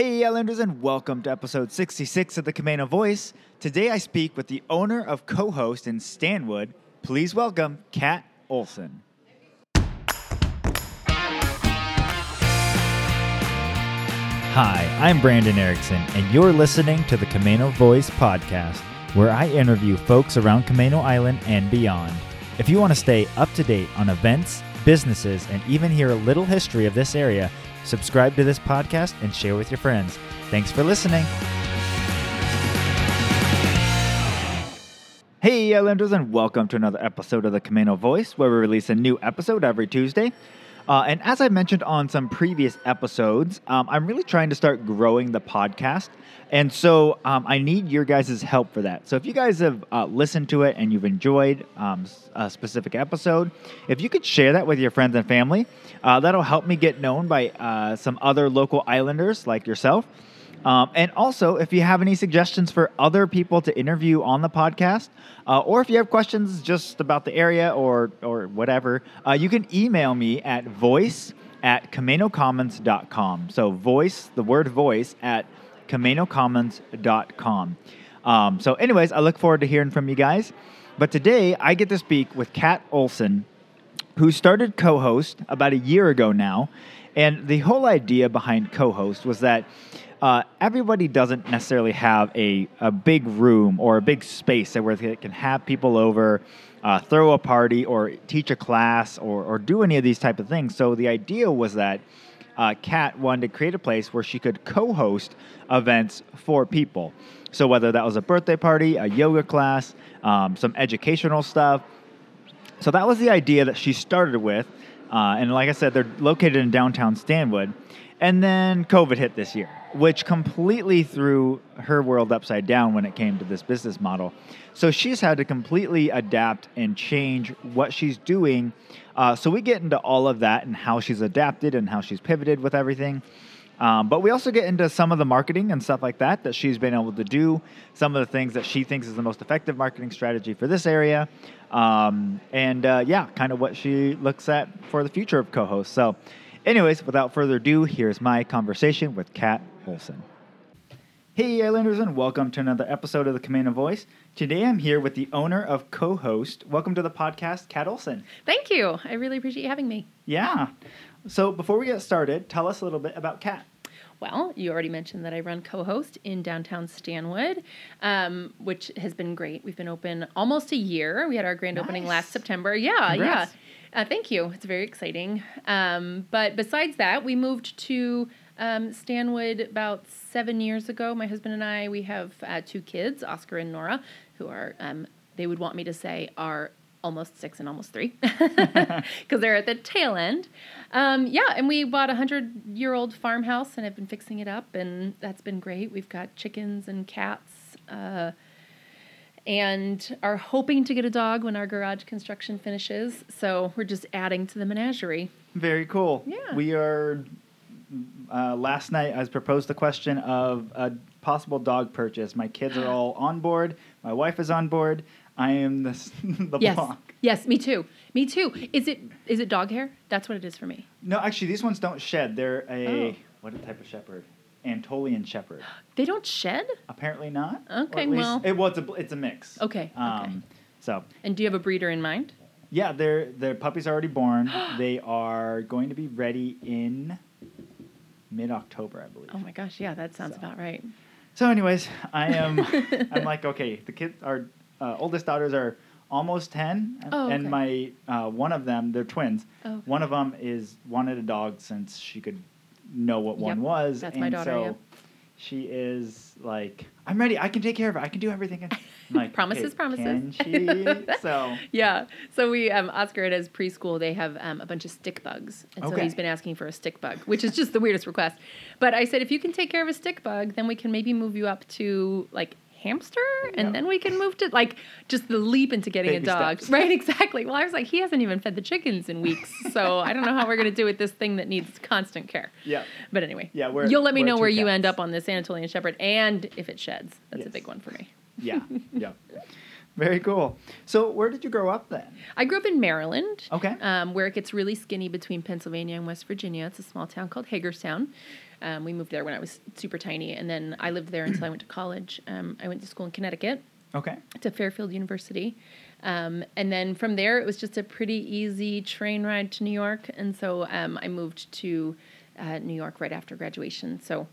Hey Islanders, and welcome to episode 66 of the Camano Voice. Today I speak with the owner of CoHost in Stanwood. Please welcome Kat Olson. Hi, I'm Brandon Erickson, and you're listening to the Camano Voice podcast, where I interview folks around Camano Island and beyond. If you want to stay up to date on events, businesses, and even hear a little history of this area, subscribe to this podcast and share with your friends. Thanks for listening. Hey Islanders, and welcome to another episode of the Camano Voice, where we release a new episode every Tuesday. And as I mentioned on some previous episodes, I'm really trying to start growing the podcast. And so I need your guys' help for that. So if you guys have listened to it and you've enjoyed a specific episode, if you could share that with your friends and family, that'll help me get known by some other local Islanders like yourself. And also, if you have any suggestions for other people to interview on the podcast, or if you have questions just about the area or whatever, you can email me at voice@CamanoCommons.com. So voice, the word voice, at CamanoCommons.com. So anyways, I look forward to hearing from you guys. But today, I get to speak with Kat Olson, who started CoHost about a year ago now. And the whole idea behind CoHost was that everybody doesn't necessarily have a big room or a big space where they can have people over, throw a party, or teach a class, or do any of these type of things. So the idea was that Kat wanted to create a place where she could co-host events for people. So whether that was a birthday party, a yoga class, some educational stuff. So that was the idea that she started with. And like I said, they're located in downtown Stanwood. And then COVID hit this year, which completely threw her world upside down when it came to this business model. So she's had to completely adapt and change what she's doing. So we get into all of that and how she's adapted and how she's pivoted with everything. But we also get into some of the marketing and stuff like that she's been able to do, some of the things that she thinks is the most effective marketing strategy for this area, kind of what she looks at for the future of CoHost. So anyways, without further ado, here's my conversation with Kat Olson. Hey Islanders, and welcome to another episode of the Camano Voice. Today I'm here with the owner of CoHost. Welcome to the podcast, Kat Olson. Thank you. I really appreciate you having me. Yeah. So before we get started, tell us a little bit about Kat. Well, you already mentioned that I run CoHost in downtown Stanwood, which has been great. We've been open almost a year. We had our grand opening last September. Yeah, congrats. Yeah. Thank you. It's very exciting. But besides that, we moved to Stanwood about 7 years ago. My husband and I, we have two kids, Oscar and Nora, who are, they would want me to say, are almost 6 and almost 3 because they're at the tail end. And we bought a 100-year-old farmhouse and I've been fixing it up, and that's been great. We've got chickens and cats, and are hoping to get a dog when our garage construction finishes. So we're just adding to the menagerie. Very cool. Yeah. We are, last night I was proposed the question of a possible dog purchase. My kids are all on board. My wife is on board. I am the yes. block. Yes, me too. Me too. Is it dog hair? That's what it is for me. No, actually, these ones don't shed. They're what type of shepherd? Anatolian shepherd. They don't shed? Apparently not. Okay, well. It's a mix. Okay, okay. So. And do you have a breeder in mind? Yeah, their puppies are already born. They are going to be ready in mid-October, I believe. Oh my gosh, yeah, that sounds about right. So anyways, I'm like, okay, the kids are... oldest daughters are almost 10, and my one of them, they're twins. Okay. One of them wanted a dog since she could know what one was. That's my daughter, she is like, I'm ready. I can take care of her. I can do everything. Like, promises. Can she? So. Yeah. So we, Oscar at his preschool, they have a bunch of stick bugs. And so he's been asking for a stick bug, which is just the weirdest request. But I said, if you can take care of a stick bug, then we can maybe move you up to like hamster, and then we can move to like just the leap into getting baby a dog steps. Right, exactly. Well, I was like, he hasn't even fed the chickens in weeks, so I don't know how we're going to do with this thing that needs constant care. Yeah, but anyway, you'll let me know where you end up on this Anatolian Shepherd, and if it sheds. That's a big one for me. Yeah Very cool. So where did you grow up then? I grew up in Maryland, where it gets really skinny between Pennsylvania and West Virginia. It's a small town called Hagerstown. We moved there when I was super tiny, and then I lived there until I went to college. I went to school in Connecticut. Okay. To Fairfield University. And then from there, it was just a pretty easy train ride to New York. And so I moved to New York right after graduation. So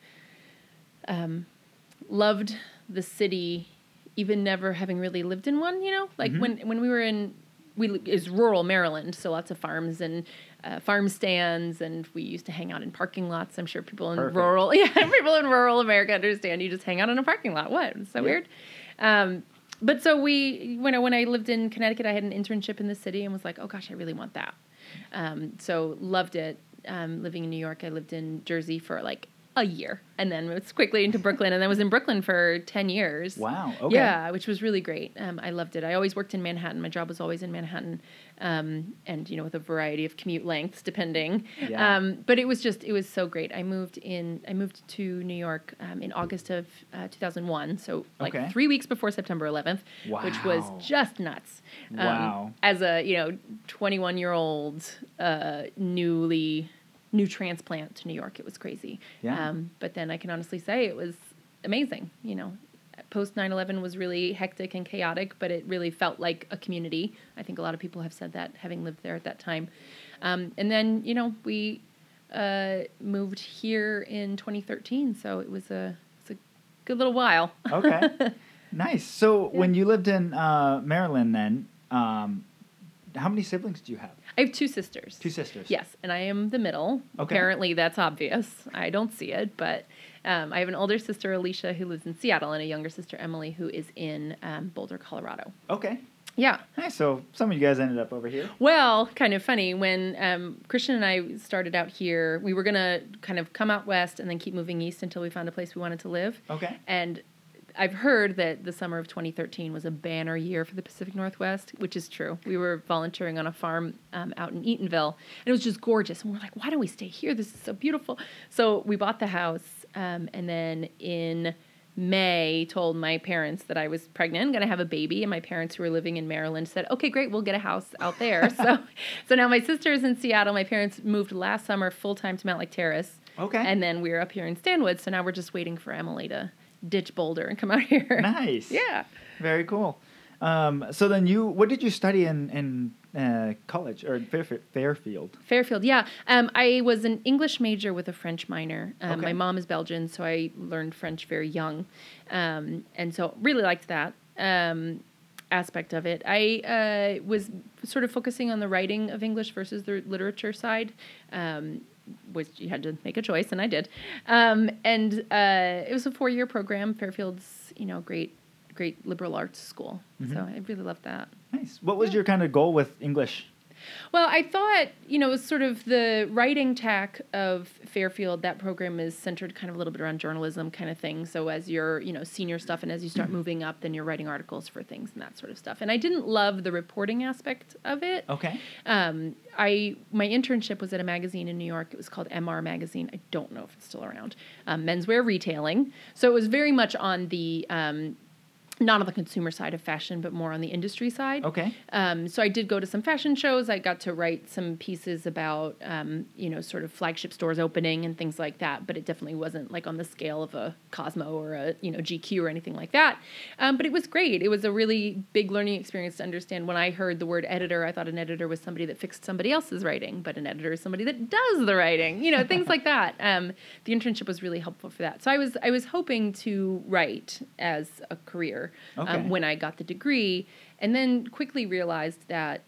loved the city, even never having really lived in one, you know? Like mm-hmm. when we were in... It's rural Maryland, so lots of farms and farm stands, and we used to hang out in parking lots. I'm sure people in Perfect. Rural, people in rural America understand. You just hang out in a parking lot. What? It's so weird. But so when I lived in Connecticut, I had an internship in the city and was like, oh gosh, I really want that. So loved it. Living in New York, I lived in Jersey for like a year, and then moved quickly into Brooklyn, and then was in Brooklyn for 10 years. Wow. Okay. Yeah, which was really great. I loved it. I always worked in Manhattan. My job was always in Manhattan, and, you know, with a variety of commute lengths, depending. Yeah. But it was so great. I moved to New York in August of 2001, so like 3 weeks before September 11th, which was just nuts. As a, 21-year-old new transplant to New York. It was crazy. Yeah. But then I can honestly say it was amazing. Post 9/11 was really hectic and chaotic, but it really felt like a community. I think a lot of people have said that, having lived there at that time. And then, we moved here in 2013. So it was a good little while. Okay. Nice. So when you lived in Maryland then, how many siblings do you have? I have two sisters. Two sisters. Yes, and I am the middle. Okay. Apparently, that's obvious. I don't see it, but I have an older sister, Alicia, who lives in Seattle, and a younger sister, Emily, who is in Boulder, Colorado. Okay. Yeah. Nice. So some of you guys ended up over here. Well, kind of funny. When Christian and I started out here, we were going to kind of come out west and then keep moving east until we found a place we wanted to live. Okay. And I've heard that the summer of 2013 was a banner year for the Pacific Northwest, which is true. We were volunteering on a farm out in Eatonville, and it was just gorgeous. And we're like, why don't we stay here? This is so beautiful. So we bought the house, and then in May told my parents that I was pregnant, going to have a baby, and my parents, who were living in Maryland, said, okay, great, we'll get a house out there. So now my sister is in Seattle. My parents moved last summer full-time to Mountlake Terrace, okay, and then we were up here in Stanwood, so now we're just waiting for Emily to ditch Boulder and come out here. Nice. Yeah. Very cool. So then what did you study in college or Fairfield? Fairfield. Yeah. I was an English major with a French minor. My mom is Belgian, so I learned French very young. And so really liked that aspect of it. I was sort of focusing on the writing of English versus the literature side, which you had to make a choice, and I did. It was a 4-year program. Fairfield's, great liberal arts school. Mm-hmm. So I really loved that. Nice. What was your kind of goal with English? Well, I thought, it was sort of the writing tack of Fairfield. That program is centered kind of a little bit around journalism kind of thing. So as you're, senior stuff, and as you start moving up, then you're writing articles for things and that sort of stuff. And I didn't love the reporting aspect of it. Okay. My internship was at a magazine in New York. It was called MR Magazine. I don't know if it's still around. Menswear retailing. So it was very much on the... not on the consumer side of fashion, but more on the industry side. Okay. So I did go to some fashion shows. I got to write some pieces about, sort of flagship stores opening and things like that. But it definitely wasn't like on the scale of a Cosmo or a, GQ or anything like that. But it was great. It was a really big learning experience to understand. When I heard the word editor, I thought an editor was somebody that fixed somebody else's writing. But an editor is somebody that does the writing, things like that. The internship was really helpful for that. So I was hoping to write as a career. Okay. When I got the degree, and then quickly realized that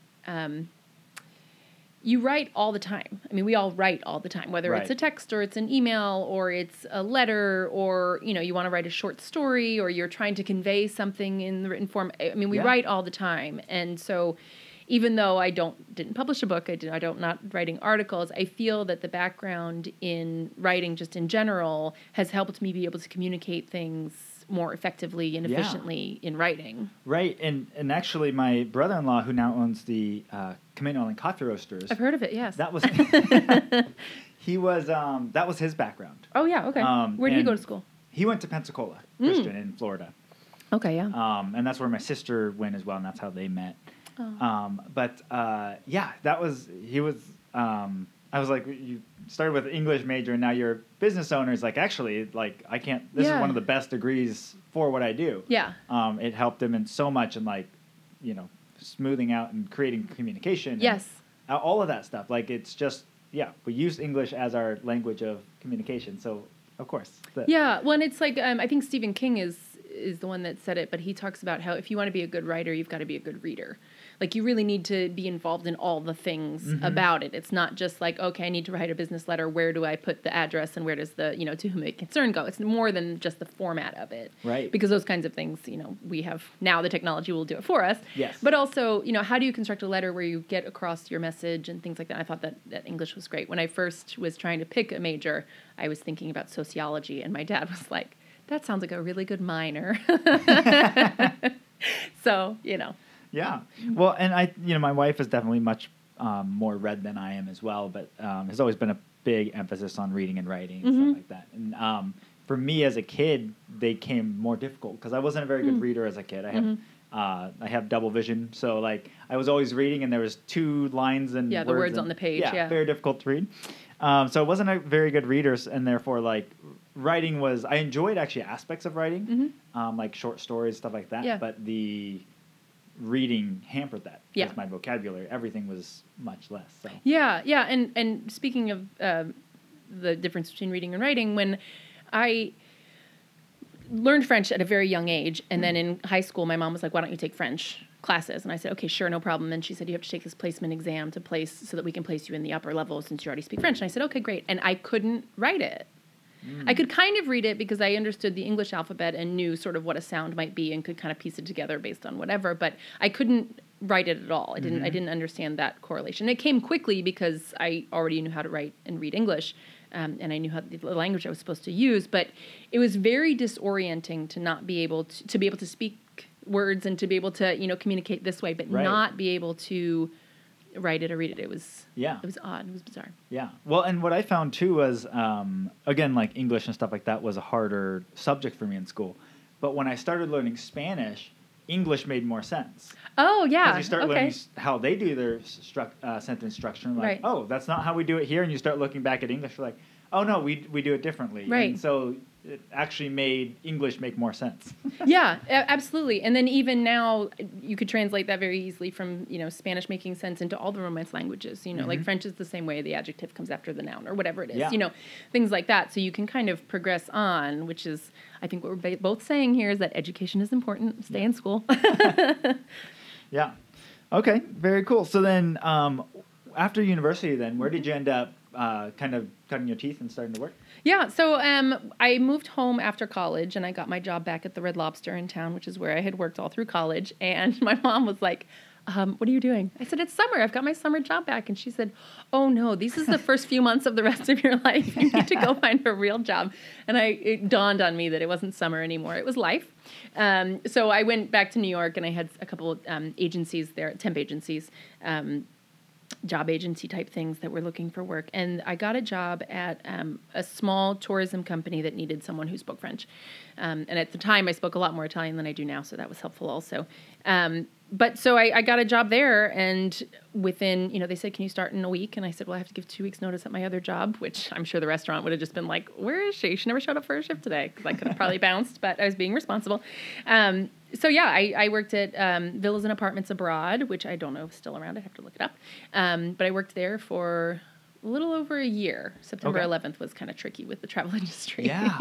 you write all the time. I mean, we all write all the time, whether it's a text or it's an email or it's a letter or, you want to write a short story or you're trying to convey something in the written form. I mean, we write all the time. And so even though I didn't publish a book, I don't writing articles, I feel that the background in writing just in general has helped me be able to communicate things more effectively and efficiently in writing. Right. And actually my brother-in-law, who now owns the Camano and Coffee Roasters. I've heard of it, yes. That was that was his background. Oh yeah, okay. Where did he go to school? He went to Pensacola Christian in Florida. Okay, yeah. And that's where my sister went as well, and that's how they met. Oh. That was I was like, you started with English major and now you're a business owner. It's like, actually, like, I can't, this is one of the best degrees for what I do. Yeah. It helped him in so much in, like, you know, smoothing out and creating communication. Yes. And all of that stuff. Like, it's just, yeah, we use English as our language of communication. So, of course. Yeah. Well, and it's like, I think Stephen King is the one that said it, but he talks about how if you want to be a good writer, you've got to be a good reader. Like, you really need to be involved in all the things about it. It's not just like, okay, I need to write a business letter. Where do I put the address and where does the, you know, to whom it concern go? It's more than just the format of it. Right. Because those kinds of things, you know, we have now the technology will do it for us. Yes. But also, you know, how do you construct a letter where you get across your message and things like that? I thought that English was great. When I first was trying to pick a major, I was thinking about sociology and my dad was like, that sounds like a really good minor. So, you know. Yeah. Well, and I, you know, my wife is definitely much more read than I am as well, but there's always been a big emphasis on reading and writing and stuff like that. And for me as a kid, they came more difficult because I wasn't a very good reader as a kid. I have double vision. So, like, I was always reading and there was two lines and words. Yeah, the words on the page. Yeah, very difficult to read. So I wasn't a very good reader and therefore, like, writing was, I enjoyed actually aspects of writing, like short stories, stuff like that. Yeah. But the reading hampered that because my vocabulary, everything was much less. So. Yeah. Yeah. And speaking of the difference between reading and writing, when I learned French at a very young age and then in high school, my mom was like, why don't you take French classes? And I said, okay, sure, no problem. And she said, you have to take this placement exam to place so that we can place you in the upper level since you already speak French. And I said, okay, great. And I couldn't write it. I could kind of read it because I understood the English alphabet and knew sort of what a sound might be and could kind of piece it together based on whatever, but I couldn't write it at all. I didn't understand that correlation. It came quickly because I already knew how to write and read English, and I knew how the language I was supposed to use, but it was very disorienting to not be able to be able to speak words and to be able to, you know, communicate this way, but not be able to write it or read it. It was odd. It was bizarre. Yeah. Well, and what I found too was, again, like English and stuff like that was a harder subject for me in school. But when I started learning Spanish, English made more sense. Oh yeah. Because you start learning how they do their sentence structure. And like, oh, that's not how we do it here. And you start looking back at English. You're like, oh no, we do it differently. Right. And so it actually made English make more sense. Yeah, absolutely. And then even now, you could translate that very easily from, you know, Spanish making sense into all the Romance languages. You know, like French is the same way. The adjective comes after the noun or whatever it is. Yeah. You know, things like that. So you can kind of progress on, which is, I think, what we're both saying here is that education is important. Stay in school. Yeah. Okay. Very cool. So then, after university, then where did you end up? Kind of cutting your teeth and starting to work? Yeah. So I moved home after college and I got my job back at the Red Lobster in town, which is where I had worked all through college. And my mom was like, what are you doing? I said, it's summer. I've got my summer job back. And she said, oh no, this is the first few months of the rest of your life. You need to go find a real job. And it dawned on me that it wasn't summer anymore. It was life. So I went back to New York and I had a couple of agencies there, temp agencies, job agency type things that were looking for work. And I got a job at a small tourism company that needed someone who spoke French. And at the time I spoke a lot more Italian than I do now. So that was helpful also. But so I got a job there and within, you know, they said, can you start in a week? And I said, well, I have to give 2 weeks notice at my other job, which I'm sure the restaurant would have just been like, where is she? She never showed up for her shift today. Cause I could have probably bounced, but I was being responsible. So yeah, I worked at Villas and Apartments Abroad, which I don't know if it's still around. I'd have to look it up. But I worked there for a little over a year. September 11th was kind of tricky with the travel industry. Yeah.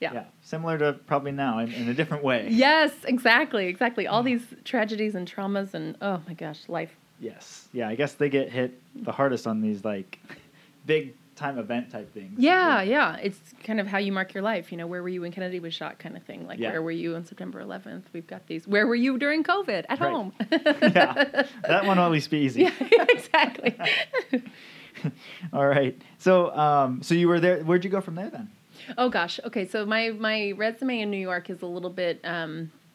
Yeah. Similar to probably now in a different way. Yes, exactly. All these tragedies and traumas and, oh my gosh, life. Yes. Yeah, I guess they get hit the hardest on these like big time event type things. Yeah. It's kind of how you mark your life. You know, where were you when Kennedy was shot kind of thing. Like, where were you on September 11th? We've got these. Where were you during COVID? At home. Yeah. That one will at least be easy. Yeah, exactly. All right. So, so you were there. Where'd you go from there then? Oh gosh. Okay. So my resume in New York is a little bit,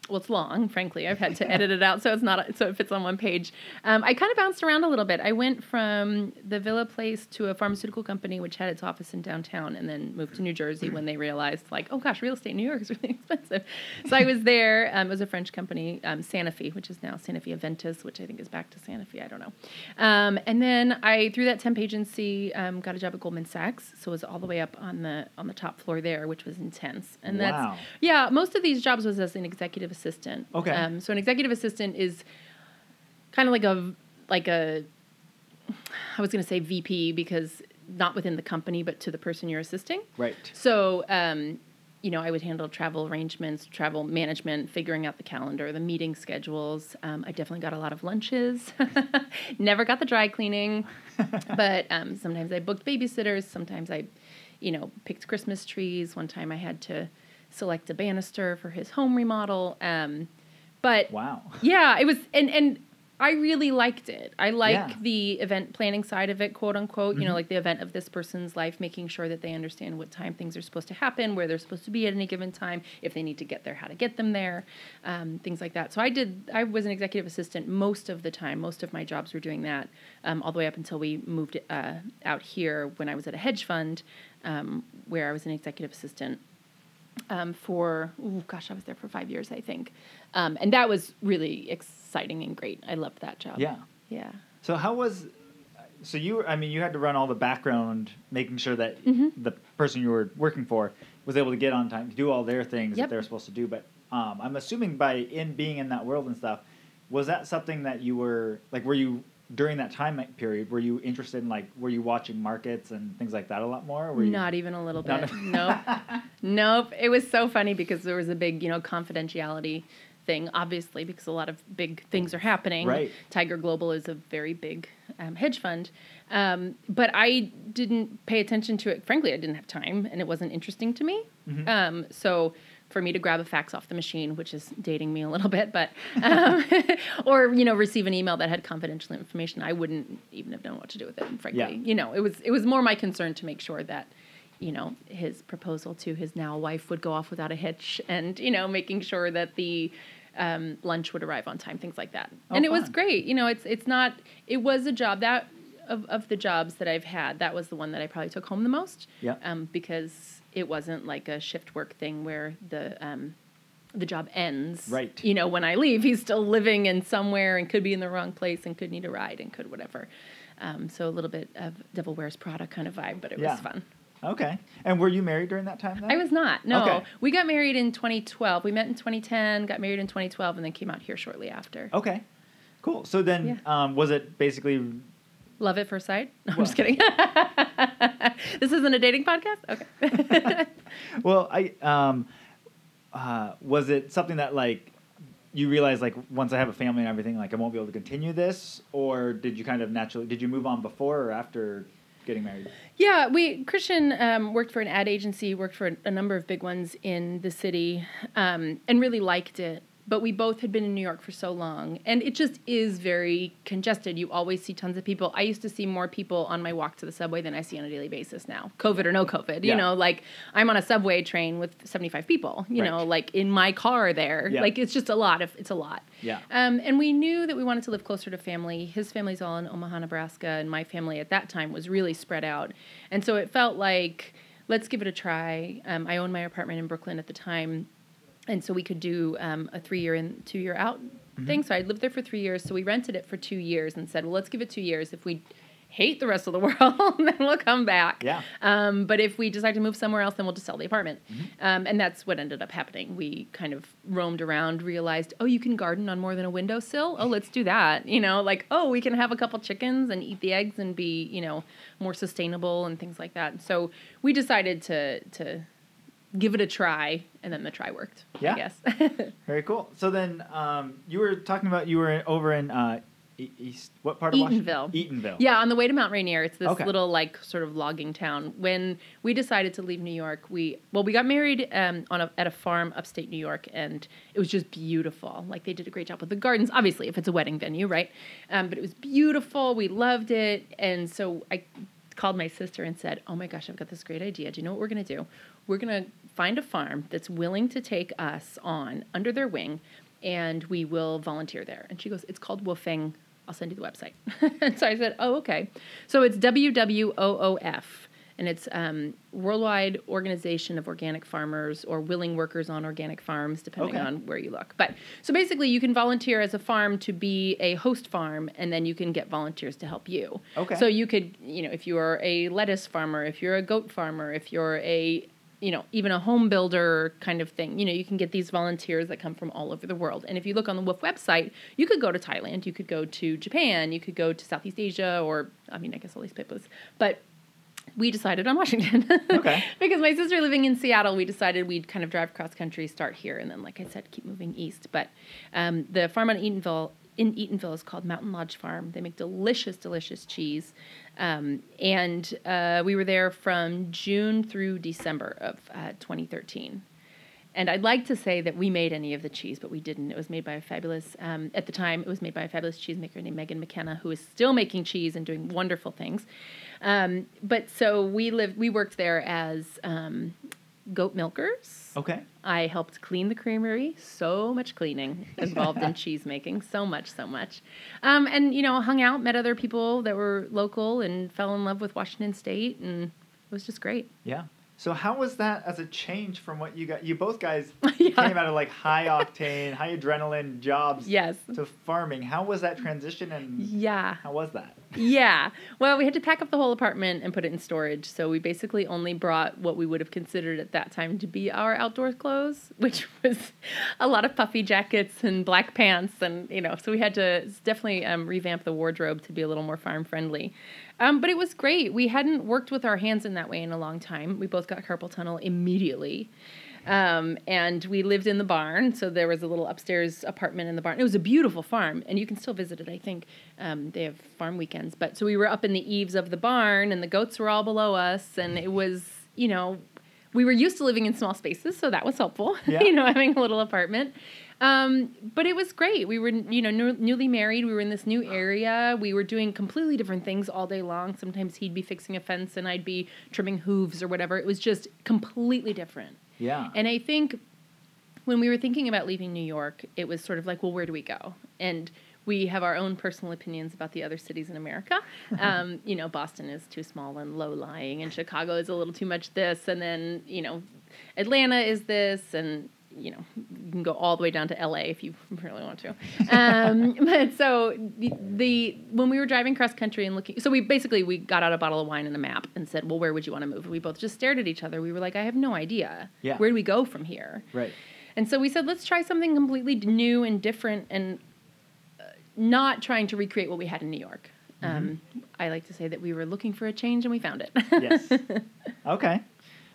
Well, it's long, frankly. I've had to edit it out, so it's not, so it fits on one page. I kind of bounced around a little bit. I went from the Villa Place to a pharmaceutical company, which had its office in downtown, and then moved to New Jersey when they realized, like, oh gosh, real estate in New York is really expensive. So I was there. It was a French company, Sanofi, which is now Sanofi Aventis, which I think is back to Sanofi. I don't know. And then I, through that temp agency, got a job at Goldman Sachs. So it was all the way up on the top floor there, which was intense. And wow. That's, yeah, most of these jobs was as an executive assistant. Okay. So an executive assistant is kind of like a, I was going to say VP, because not within the company, but to the person you're assisting. Right. So, you know, I would handle travel arrangements, travel management, figuring out the calendar, the meeting schedules. I definitely got a lot of lunches. Never got the dry cleaning, but sometimes I booked babysitters. Sometimes I, you know, picked Christmas trees. One time I had to select a banister for his home remodel. But wow. Yeah, it was, and I really liked it. I like the event planning side of it, quote unquote, you know, like the event of this person's life, making sure that they understand what time things are supposed to happen, where they're supposed to be at any given time, if they need to get there, how to get them there, things like that. So I was an executive assistant most of the time. Most of my jobs were doing that, all the way up until we moved out here when I was at a hedge fund, where I was an executive assistant I was there for 5 years, I think. And that was really exciting and great. I loved that job. Yeah. Yeah. So you had to run all the background, making sure that the person you were working for was able to get on time to do all their things that they're supposed to do. But, I'm assuming being in that world and stuff, was that something that you were like, were you during that time period, were you interested in were you watching markets and things like that a lot more? Or were not even a little bit. Nope. It was so funny because there was a big, confidentiality thing, obviously, because a lot of big things are happening. Right. Tiger Global is a very big hedge fund. But I didn't pay attention to it. Frankly, I didn't have time and it wasn't interesting to me. Mm-hmm. So for me to grab a fax off the machine, which is dating me a little bit, but, or, receive an email that had confidential information, I wouldn't even have known what to do with it. And frankly, it was more my concern to make sure that, his proposal to his now wife would go off without a hitch and, making sure that the, lunch would arrive on time, things like that. Oh, and it was great. It was a job that of the jobs that I've had, that was the one that I probably took home the most, because it wasn't like a shift work thing where the job ends. Right. When I leave, he's still living in somewhere and could be in the wrong place and could need a ride and could whatever. So a little bit of Devil Wears Prada kind of vibe, but it was fun. Okay. And were you married during that time then? I was not. No. Okay. We got married in 2012. We met in 2010, got married in 2012, and then came out here shortly after. Okay. Cool. So then was it basically... Love at first sight? No, I'm just kidding. This isn't a dating podcast? Okay. Well, I was it something that you realized once I have a family and everything, I won't be able to continue this, or did you kind of naturally move on before or after getting married? Yeah, Christian worked for an ad agency, worked for a number of big ones in the city, and really liked it. But we both had been in New York for so long, and it just is very congested. You always see tons of people. I used to see more people on my walk to the subway than I see on a daily basis now, COVID or no COVID. Yeah. I'm on a subway train with 75 people, in my car there. Yeah. It's just a lot. It's a lot. Yeah. And we knew that we wanted to live closer to family. His family's all in Omaha, Nebraska, and my family at that time was really spread out. And so it felt like, let's give it a try. I owned my apartment in Brooklyn at the time. And so we could do a 3-year in, 2-year out thing. So I lived there for 3 years. So we rented it for 2 years and said, well, let's give it 2 years. If we hate the rest of the world, then we'll come back. Yeah. But if we decide to move somewhere else, then we'll just sell the apartment. And that's what ended up happening. We kind of roamed around, realized, oh, you can garden on more than a windowsill. Oh, let's do that. We can have a couple chickens and eat the eggs and be, more sustainable and things like that. So we decided to give it a try, and then the try worked, I guess. Very cool. So then you were talking about you were over in East, what part of Washington? Eatonville. Yeah, on the way to Mount Rainier. It's this little sort of logging town. When we decided to leave New York, we got married at a farm upstate New York, and it was just beautiful. They did a great job with the gardens, obviously, if it's a wedding venue, right? But it was beautiful. We loved it. And so I called my sister and said, oh my gosh, I've got this great idea. Do you know what we're going to do? We're going to find a farm that's willing to take us on under their wing, and we will volunteer there. And she goes, it's called Woofing. I'll send you the website. And so I said, oh, okay. So it's WWOOF, and it's Worldwide Organization of Organic Farmers, or Willing Workers on Organic Farms, depending on where you look. But so basically you can volunteer as a farm to be a host farm, and then you can get volunteers to help you. Okay. So you could, you know, if you are a lettuce farmer, if you're a goat farmer, if you're a, you know, even a home builder kind of thing. You know, you can get these volunteers that come from all over the world. And if you look on the WWOOF website, you could go to Thailand, you could go to Japan, you could go to Southeast Asia, or, I mean, I guess all these places. But we decided on Washington. Okay. Because my sister living in Seattle, we decided we'd kind of drive cross country, start here, and then, like I said, keep moving east. But the farm on Eatonville, in Eatonville, is called Mountain Lodge Farm. They make delicious, delicious cheese. And we were there from June through December of 2013. And I'd like to say that we made any of the cheese, but we didn't. It was made by a fabulous, at the time, it was made by a fabulous cheesemaker named Megan McKenna, who is still making cheese and doing wonderful things. But so we worked there as goat milkers. Okay. I helped clean the creamery. So much cleaning involved in cheese making. So much. And, you know, hung out, met other people that were local, and fell in love with Washington State. And it was just great. Yeah. So how was that as a change from what you got? You both guys came out of like high octane, high adrenaline jobs to farming. How was that transition, and how was that? Yeah. Well, we had to pack up the whole apartment and put it in storage. So we basically only brought what we would have considered at that time to be our outdoor clothes, which was a lot of puffy jackets and black pants. And, you know, so we had to definitely revamp the wardrobe to be a little more farm friendly. But it was great. We hadn't worked with our hands in that way in a long time. We both got carpal tunnel immediately. And we lived in the barn. So there was a little upstairs apartment in the barn. It was a beautiful farm, and you can still visit it, I think. They have farm weekends. But so we were up in the eaves of the barn, and the goats were all below us. And it was, you know, we were used to living in small spaces, so that was helpful, you know, having a little apartment. But it was great. We were, you know, newly married. We were in this new area. We were doing completely different things all day long. Sometimes he'd be fixing a fence and I'd be trimming hooves or whatever. It was just completely different. Yeah. And I think when we were thinking about leaving New York, it was sort of like, well, where do we go? And we have our own personal opinions about the other cities in America. You know, Boston is too small and low-lying, and Chicago is a little too much this. And then, you know, Atlanta is this, and you know, you can go all the way down to LA if you really want to. But so the when we were driving cross country and looking, so we got out a bottle of wine and a map and said, well, where would you want to move? And we both just stared at each other. We were like, I have no idea. Yeah. Where do we go from here? Right. And so we said, let's try something completely new and different, and not trying to recreate what we had in New York. I like to say that we were looking for a change and we found it. Yes. Okay.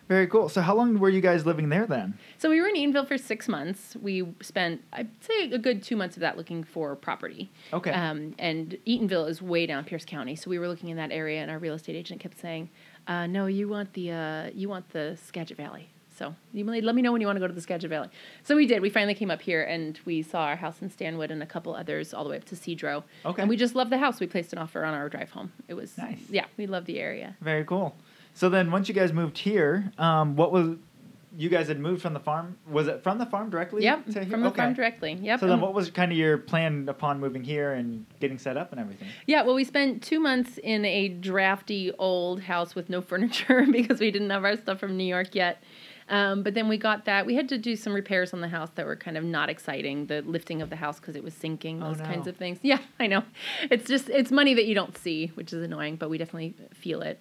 Very cool. So how long were you guys living there then? So we were in Eatonville for 6 months. We spent, I'd say, a good 2 months of that looking for property. Okay. And Eatonville is way down Pierce County. So we were looking in that area, and our real estate agent kept saying, no, you want the Skagit Valley. So you let me know when you want to go to the Skagit Valley. So we did. We finally came up here, and we saw our house in Stanwood and a couple others all the way up to Cedro. Okay. And we just loved the house. We placed an offer on our drive home. It was nice. Yeah, we loved the area. Very cool. So then once you guys moved here, you guys had moved from the farm. Was it from the farm directly? Yep, to here? From the farm directly. Yep. So then what was kind of your plan upon moving here and getting set up and everything? Yeah, well, we spent 2 months in a drafty old house with no furniture because we didn't have our stuff from New York yet. But then we got that. We had to do some repairs on the house that were kind of not exciting. The lifting of the house because it was sinking, those kinds of things. Yeah, I know. It's just, it's money that you don't see, which is annoying, but we definitely feel it.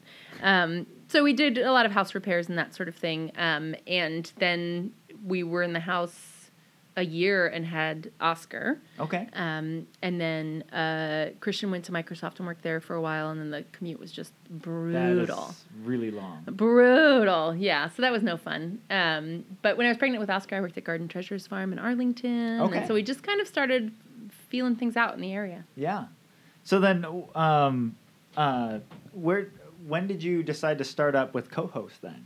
So we did a lot of house repairs and that sort of thing. And then we were in the house a year and had Oscar. Okay. And then Christian went to Microsoft and worked there for a while, and then the commute was just brutal. That is really long. Brutal, yeah. So that was no fun. But when I was pregnant with Oscar, I worked at Garden Treasures Farm in Arlington. Okay. And so we just kind of started feeling things out in the area. Yeah. So then when did you decide to start up with CoHost then?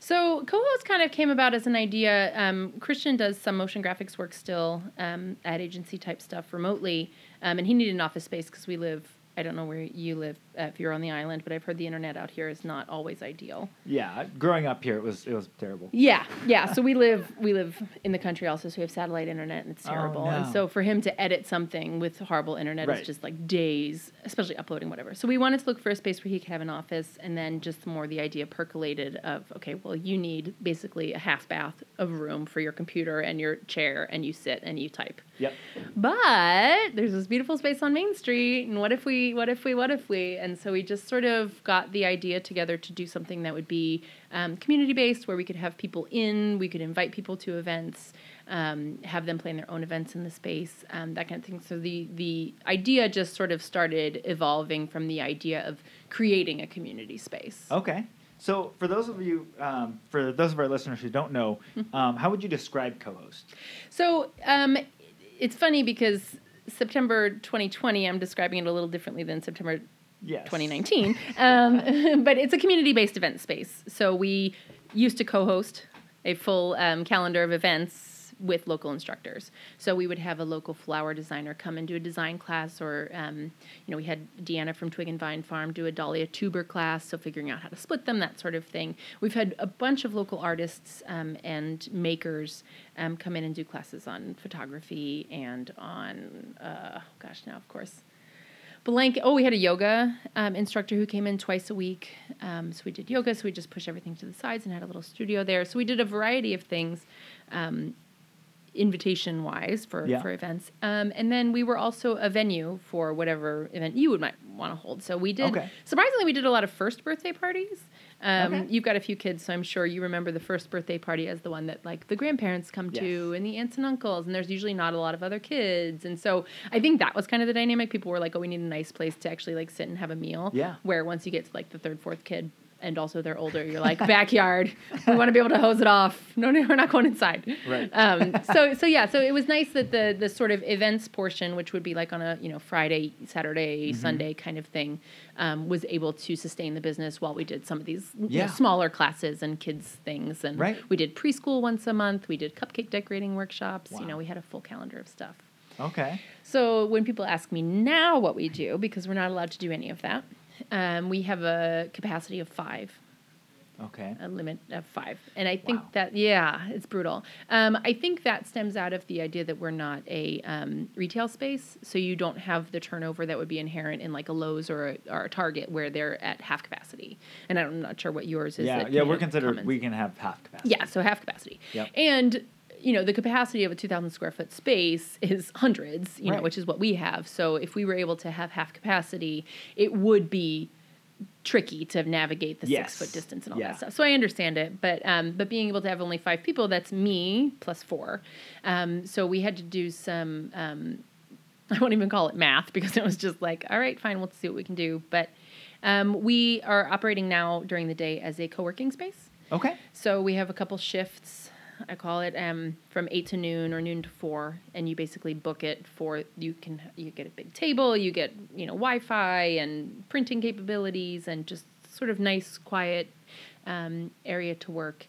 So CoHost kind of came about as an idea. Christian does some motion graphics work still, ad agency type stuff remotely, and he needed an office space because we live I don't know where you live, if you're on the island, but I've heard the internet out here is not always ideal. Yeah, growing up here, it was terrible. Yeah. So we live in the country also, so we have satellite internet, and it's terrible. Oh, no. And so for him to edit something with horrible internet is just like days, especially uploading whatever. So we wanted to look for a space where he could have an office, and then just more the idea percolated of, okay, well, you need basically a half bath of room for your computer and your chair, and you sit and you type. Yep. But there's this beautiful space on Main Street, and what if we, and so we just sort of got the idea together to do something that would be community-based, where we could have people in, we could invite people to events, have them plan their own events in the space, that kind of thing. So the idea just sort of started evolving from the idea of creating a community space. Okay. So for those of our listeners who don't know, how would you describe CoHost? So it's funny because September 2020, I'm describing it a little differently than September 2019, but it's a community-based event space. So we used to co-host a full calendar of events with local instructors. So we would have a local flower designer come and do a design class, or, we had Deanna from Twig and Vine Farm do a dahlia tuber class, so figuring out how to split them, that sort of thing. We've had a bunch of local artists and makers come in and do classes on photography and on, we had a yoga instructor who came in twice a week. So we did yoga, so we just pushed everything to the sides and had a little studio there. So we did a variety of things, invitation-wise for events. And then we were also a venue for whatever event you might want to hold. So we did, surprisingly, we did a lot of first birthday parties. You've got a few kids, so I'm sure you remember the first birthday party as the one that like the grandparents come to and the aunts and uncles, and there's usually not a lot of other kids. And so I think that was kind of the dynamic. People were like, oh, we need a nice place to actually like sit and have a meal. Yeah. Where once you get to like the third, fourth kid, and also they're older, you're like, backyard, we want to be able to hose it off. No, we're not going inside. Right. So it was nice that the sort of events portion, which would be like on a, Friday, Saturday, Sunday kind of thing, was able to sustain the business while we did some of these smaller classes and kids things. And we did preschool once a month. We did cupcake decorating workshops. Wow. We had a full calendar of stuff. Okay. So when people ask me now what we do, because we're not allowed to do any of that, we have a capacity of 5. Okay. A limit of 5. And I think that, it's brutal. I think that stems out of the idea that we're not a retail space, so you don't have the turnover that would be inherent in like a Lowe's or a Target where they're at half capacity. And I'm not sure what yours is. Yeah, we're considered, Commons. We can have half capacity. Yeah, so half capacity. Yep. And the capacity of a 2,000 square foot space is hundreds, you know, which is what we have. So if we were able to have half capacity, it would be tricky to navigate the 6-foot distance and all that stuff. So I understand it, but being able to have only 5 people, that's me plus 4. So we had to do some, I won't even call it math, because it was just like, all right, fine, we'll see what we can do. But we are operating now during the day as a co-working space. Okay. So we have a couple shifts. I call it from 8 to noon or noon to 4, and you basically book it for, you get a big table, you get, Wi-Fi and printing capabilities and just sort of nice, quiet area to work.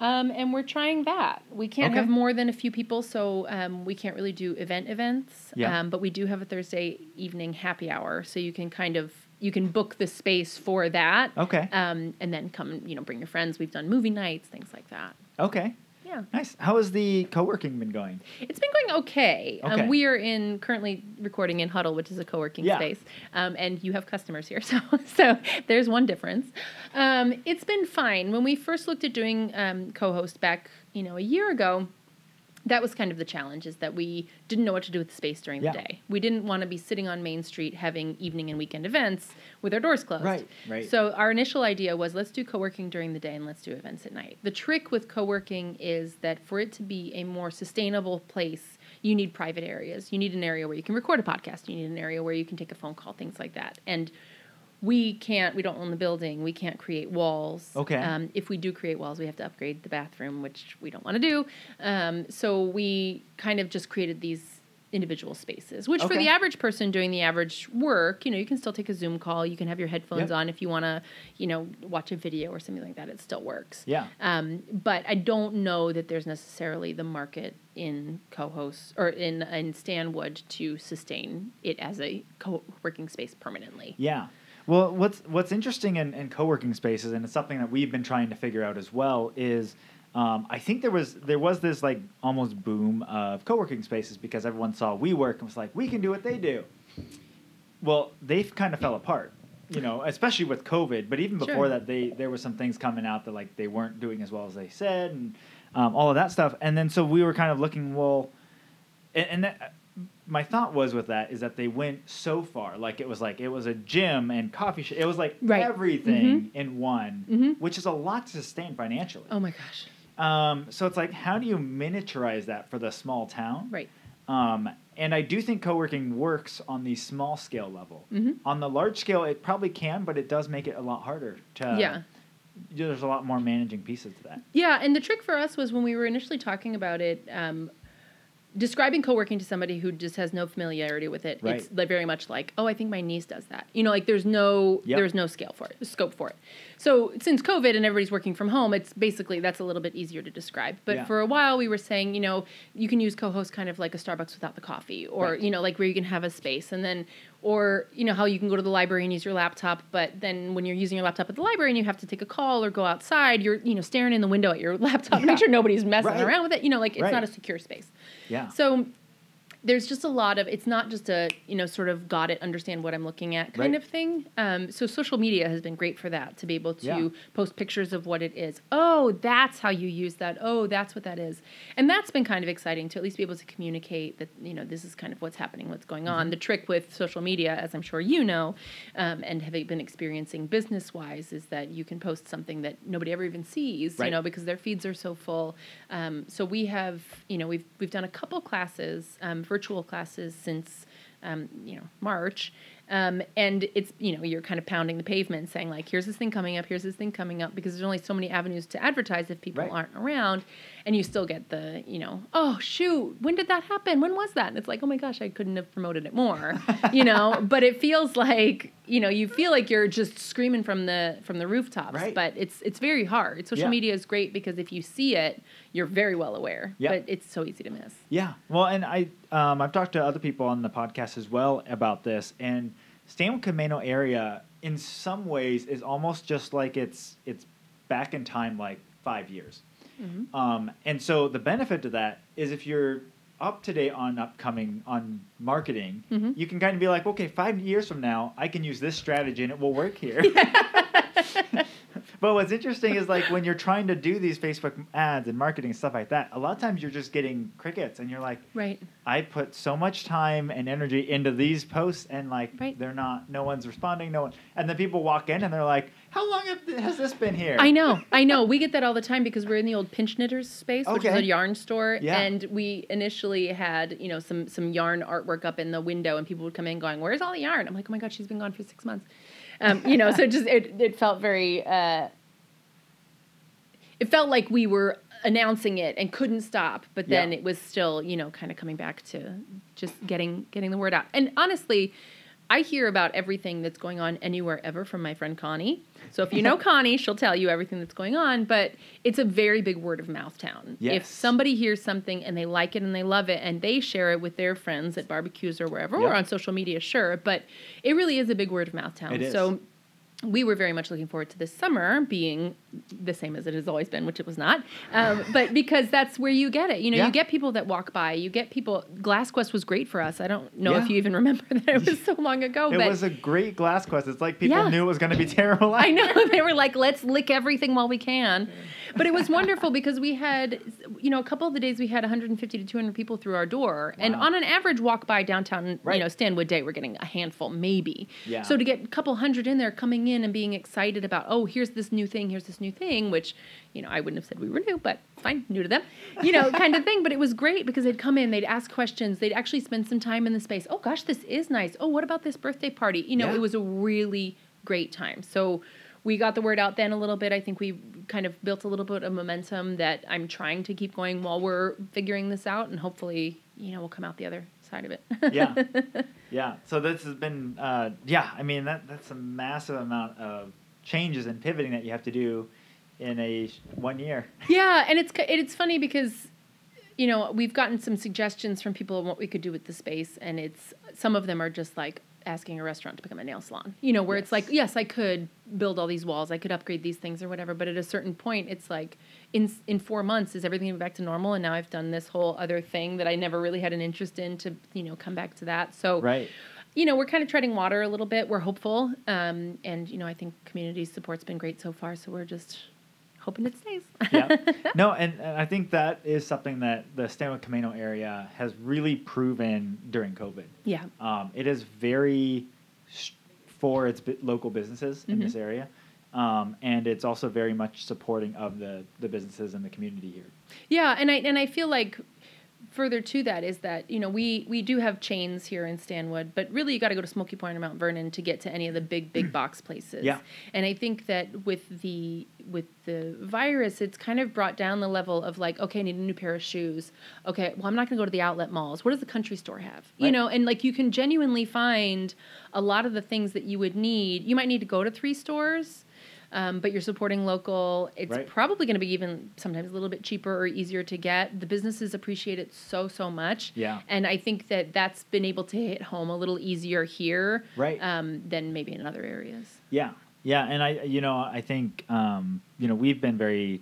And we're trying that. We can't have more than a few people, so we can't really do events. Yeah. But we do have a Thursday evening happy hour, so you can kind of, you can book the space for that. Okay. And then come, bring your friends. We've done movie nights, things like that. Okay. Yeah. Nice. How has the co-working been going? It's been going okay. We are currently recording in Huddle, which is a co-working space. And you have customers here, so there's one difference. It's been fine. When we first looked at doing co-host back, a year ago, that was kind of the challenge, is that we didn't know what to do with the space during the day. We didn't want to be sitting on Main Street having evening and weekend events with our doors closed. Right. So our initial idea was, let's do co-working during the day and let's do events at night. The trick with co-working is that for it to be a more sustainable place, you need private areas. You need an area where you can record a podcast. You need an area where you can take a phone call, things like that. And we don't own the building. We can't create walls. Okay. If we do create walls, we have to upgrade the bathroom, which we don't want to do. So we kind of just created these individual spaces, which for the average person doing the average work, you know, you can still take a Zoom call. You can have your headphones on if you want to, you know, watch a video or something like that. It still works. Yeah. But I don't know that there's necessarily the market in CoHost or in Stanwood to sustain it as a co-working space permanently. Yeah. Well, what's interesting in co-working spaces, and it's something that we've been trying to figure out as well, is I think there was this like almost boom of co-working spaces because everyone saw WeWork and was like, we can do what they do. Well, they've kind of fell apart, you know, especially with COVID. But even before that, there were some things coming out that like they weren't doing as well as they said and all of that stuff. And then so we were kind of looking, well, and that, my thought was with that is that they went so far, like it was a gym and coffee shop. It was like everything in one, which is a lot to sustain financially. Oh my gosh. So it's like, how do you miniaturize that for the small town? Right. And I do think co-working works on the small scale level. On the large scale, it probably can, but it does make it a lot harder to, there's a lot more managing pieces to that. Yeah. And the trick for us was when we were initially talking about it, describing co-working to somebody who just has no familiarity with it, it's very much like, oh, I think my niece does that. You know, like there's no scale for it, scope for it. So since COVID and everybody's working from home, it's basically, that's a little bit easier to describe. But for a while we were saying, you know, you can use co-host kind of like a Starbucks without the coffee or, you know, like where you can have a space and then, or, you know, how you can go to the library and use your laptop, but then when you're using your laptop at the library and you have to take a call or go outside, you're, you know, staring in the window at your laptop, make sure nobody's messing around with it. You know, like it's not a secure space. Yeah. So there's just a lot of, it's not just a, you know, sort of got it, understand what I'm looking at kind of thing. So social media has been great for that, to be able to post pictures of what it is. Oh, that's how you use that. Oh, that's what that is. And that's been kind of exciting to at least be able to communicate that, you know, this is kind of what's happening, what's going on. The trick with social media, as I'm sure you know, and have been experiencing business-wise, is that you can post something that nobody ever even sees, you know, because their feeds are so full. So we have, you know, we've done a couple classes, virtual classes since, you know, March. And it's, you know, you're kind of pounding the pavement saying like, here's this thing coming up because there's only so many avenues to advertise if people aren't around, and you still get the, you know, oh shoot, when did that happen? When was that? And it's like, oh my gosh, I couldn't have promoted it more, you know, but it feels like, you know, you feel like you're just screaming from the rooftops, but it's very hard. Social media is great because if you see it, you're very well aware, but it's so easy to miss. Yeah. Well, and I've talked to other people on the podcast as well about this, and Stanwood Camano area in some ways is almost just like it's back in time, like 5 years. And so the benefit to that is if you're up to date on marketing, you can kind of be like, okay, 5 years from now, I can use this strategy and it will work here. But what's interesting is like when you're trying to do these Facebook ads and marketing and stuff like that, a lot of times you're just getting crickets and you're like, I put so much time and energy into these posts and like, they're not, no one's responding. No one. And then people walk in and they're like, how long has this been here? I know. We get that all the time because we're in the old Pinch Knitters space, which is a yarn store. And we initially had, you know, some yarn artwork up in the window and people would come in going, where's all the yarn? I'm like, oh my God, she's been gone for 6 months. You know, so just it felt very, it felt like we were announcing it and couldn't stop, but then it was still, you know, kind of coming back to just getting the word out. And honestly, I hear about everything that's going on anywhere ever from my friend Connie. So if you know Connie, she'll tell you everything that's going on, but it's a very big word of mouth town. Yes. If somebody hears something and they like it and they love it and they share it with their friends at barbecues or wherever or on social media, sure. But it really is a big word of mouth town. It is. So we were very much looking forward to this summer being the same as it has always been, which it was not. But because that's where you get it. You know, you get people that walk by. You get people. GlassQuest was great for us. I don't know if you even remember that. It was so long ago. It was a great GlassQuest. It's like people knew it was going to be terrible. I know. They were like, let's lick everything while we can. But it was wonderful because we had, you know, a couple of the days we had 150 to 200 people through our door. Wow. And on an average walk by downtown, you know, Stanwood Day, we're getting a handful maybe. Yeah. So to get a couple hundred in there coming in and being excited about, oh, here's this new thing, which, you know, I wouldn't have said we were new, but fine, new to them, you know, kind of thing. But it was great because they'd come in, they'd ask questions, they'd actually spend some time in the space. Oh gosh, this is nice. Oh, what about this birthday party? You know, it was a really great time. So we got the word out then a little bit. I think we kind of built a little bit of momentum that I'm trying to keep going while we're figuring this out. And hopefully, you know, we'll come out the other side of it. Yeah. Yeah. So this has been, I mean, that's a massive amount of changes and pivoting that you have to do in a 1 year. Yeah. And it's funny because, you know, we've gotten some suggestions from people on what we could do with the space. And it's, some of them are just like asking a restaurant to become a nail salon, you know, where yes. It's like, yes, I could build all these walls. I could upgrade these things or whatever. But at a certain point, it's like in 4 months, is everything back to normal? And now I've done this whole other thing that I never really had an interest in to, you know, come back to that. So, right. You know, we're kind of treading water a little bit. We're hopeful. And, you know, I think community support's been great so far. So we're just hoping it stays. Yeah. No, and I think that is something that the Stanwood Camano area has really proven during COVID. Yeah. It is very for its local businesses mm-hmm. in this area. And it's also very much supporting of the businesses and the community here. Yeah. And I feel like further to that is that, you know, we do have chains here in Stanwood, but really you got to go to Smoky Point or Mount Vernon to get to any of the big box places. Yeah. And I think that with the virus, it's kind of brought down the level of like, okay, I need a new pair of shoes. Okay. Well, I'm not going to go to the outlet malls. What does the country store have? Right. You know, and like you can genuinely find a lot of the things that you would need. You might need to go to 3 stores. But you're supporting local. It's right. probably going to be even sometimes a little bit cheaper or easier to get. The businesses appreciate it so much. Yeah. And I think that's been able to hit home a little easier here right. Than maybe in other areas. Yeah. Yeah. And I think we've been very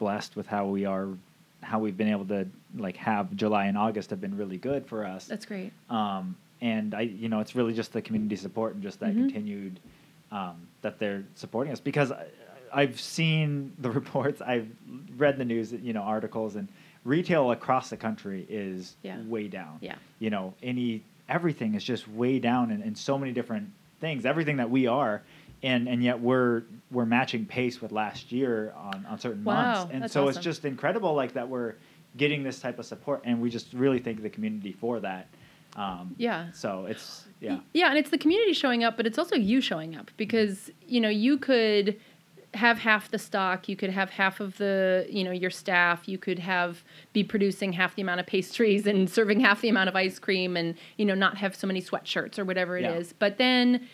blessed with how we've been able to like have July and August have been really good for us. That's great. And I, you know, it's really just the community support and just that mm-hmm. continued, that they're supporting us because I've seen the reports, I've read the news, you know, articles, and retail across the country is yeah. way down. Yeah. You know, everything is just way down in so many different things, everything that we are. And yet we're matching pace with last year on certain wow, months. And so awesome. It's just incredible like that we're getting this type of support, and we just really thank the community for that. So it's, yeah. Yeah. And it's the community showing up, but it's also you showing up because, you know, you could have half the stock, you could have half of the, you know, your staff, you could be producing half the amount of pastries and serving half the amount of ice cream and, you know, not have so many sweatshirts or whatever it yeah. is. But then,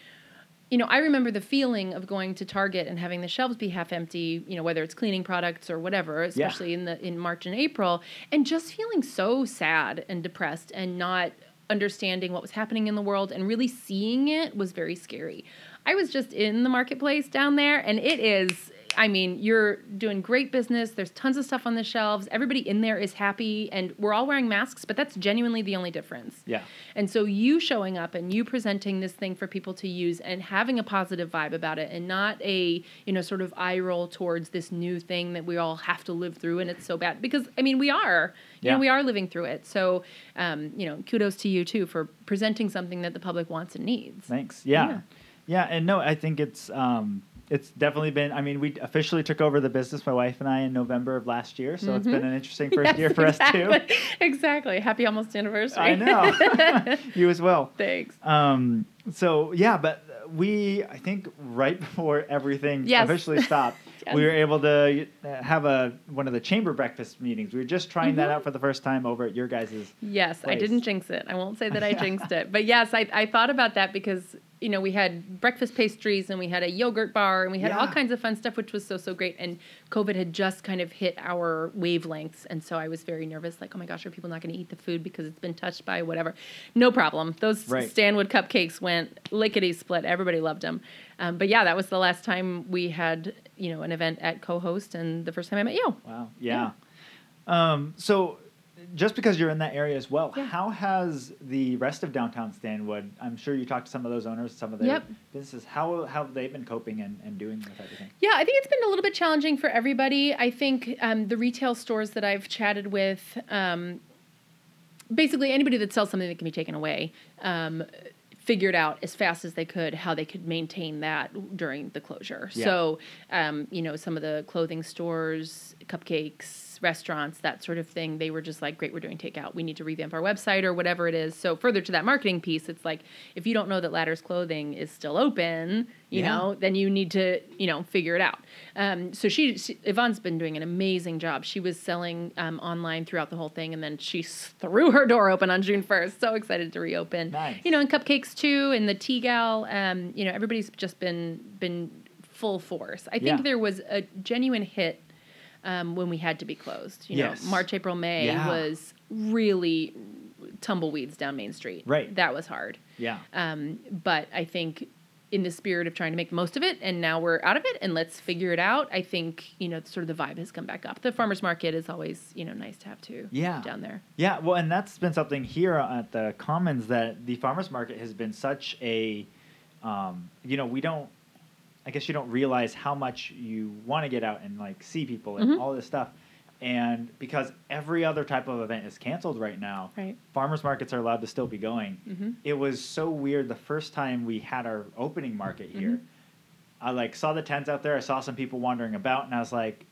you know, I remember the feeling of going to Target and having the shelves be half empty, you know, whether it's cleaning products or whatever, especially yeah. in March and April, and just feeling so sad and depressed and not understanding what was happening in the world and really seeing it was very scary. I was just in the marketplace down there, and it is, I mean, you're doing great business. There's tons of stuff on the shelves. Everybody in there is happy, and we're all wearing masks, but that's genuinely the only difference. Yeah. And so you showing up and you presenting this thing for people to use and having a positive vibe about it and not a, you know, sort of eye roll towards this new thing that we all have to live through and it's so bad. Because, I mean, we are. You yeah. know, we are living through it. So, you know, kudos to you, too, for presenting something that the public wants and needs. Thanks. Yeah. Yeah. Yeah, and no, I think it's definitely been, I mean, we officially took over the business, my wife and I, in November of last year. So mm-hmm. It's been an interesting first yes, year for exactly. us too. Exactly. Happy almost anniversary. I know. You as well. Thanks. So yeah, but I think right before everything yes. officially stopped, yes. we were able to have one of the chamber breakfast meetings. We were just trying mm-hmm. that out for the first time over at your guys' yes, place. I didn't jinx it. I won't say that I jinxed it. But yes, I thought about that because, you know, we had breakfast pastries and we had a yogurt bar and we had yeah. all kinds of fun stuff, which was so great. And COVID had just kind of hit our wavelengths. And so I was very nervous, like, oh my gosh, are people not going to eat the food because it's been touched by whatever? No problem. Those right. Stanwood cupcakes went lickety split. Everybody loved them. But yeah, that was the last time we had, you know, an event at CoHost and the first time I met you. Wow. Yeah. Yeah. So just because you're in that area as well, yeah. how has the rest of downtown Stanwood, I'm sure you talked to some of those owners, some of their yep. businesses, how have they been coping and doing with everything? Yeah, I think it's been a little bit challenging for everybody. I think the retail stores that I've chatted with, basically anybody that sells something that can be taken away, figured out as fast as they could how they could maintain that during the closure. Yeah. So, you know, some of the clothing stores, cupcakes, shops, restaurants, that sort of thing, they were just like, great, we're doing takeout. We need to revamp our website or whatever it is. So further to that marketing piece, it's like, if you don't know that Ladder's Clothing is still open, you know, then you need to, figure it out. So Yvonne's been doing an amazing job. She was selling online throughout the whole thing. And then she threw her door open on June 1st. So excited to reopen, nice. And cupcakes too. And the Tea Gal, everybody's just been full force. I think there was a genuine hit when we had to be closed. You know, March, April, May was really tumbleweeds down Main Street. Right. That was hard. Yeah. But I think in the spirit of trying to make the most of it, and now we're out of it and let's figure it out, I think, sort of the vibe has come back up. The farmer's market is always, nice to have too down there. Yeah. Well, and that's been something here at the Commons, that the farmer's market has been such a, I guess you don't realize how much you want to get out and see people and all this stuff. And because every other type of event is canceled right now, farmers markets are allowed to still be going. Mm-hmm. It was so weird the first time we had our opening market here. Mm-hmm. I saw the tents out there. I saw some people wandering about, and I was like,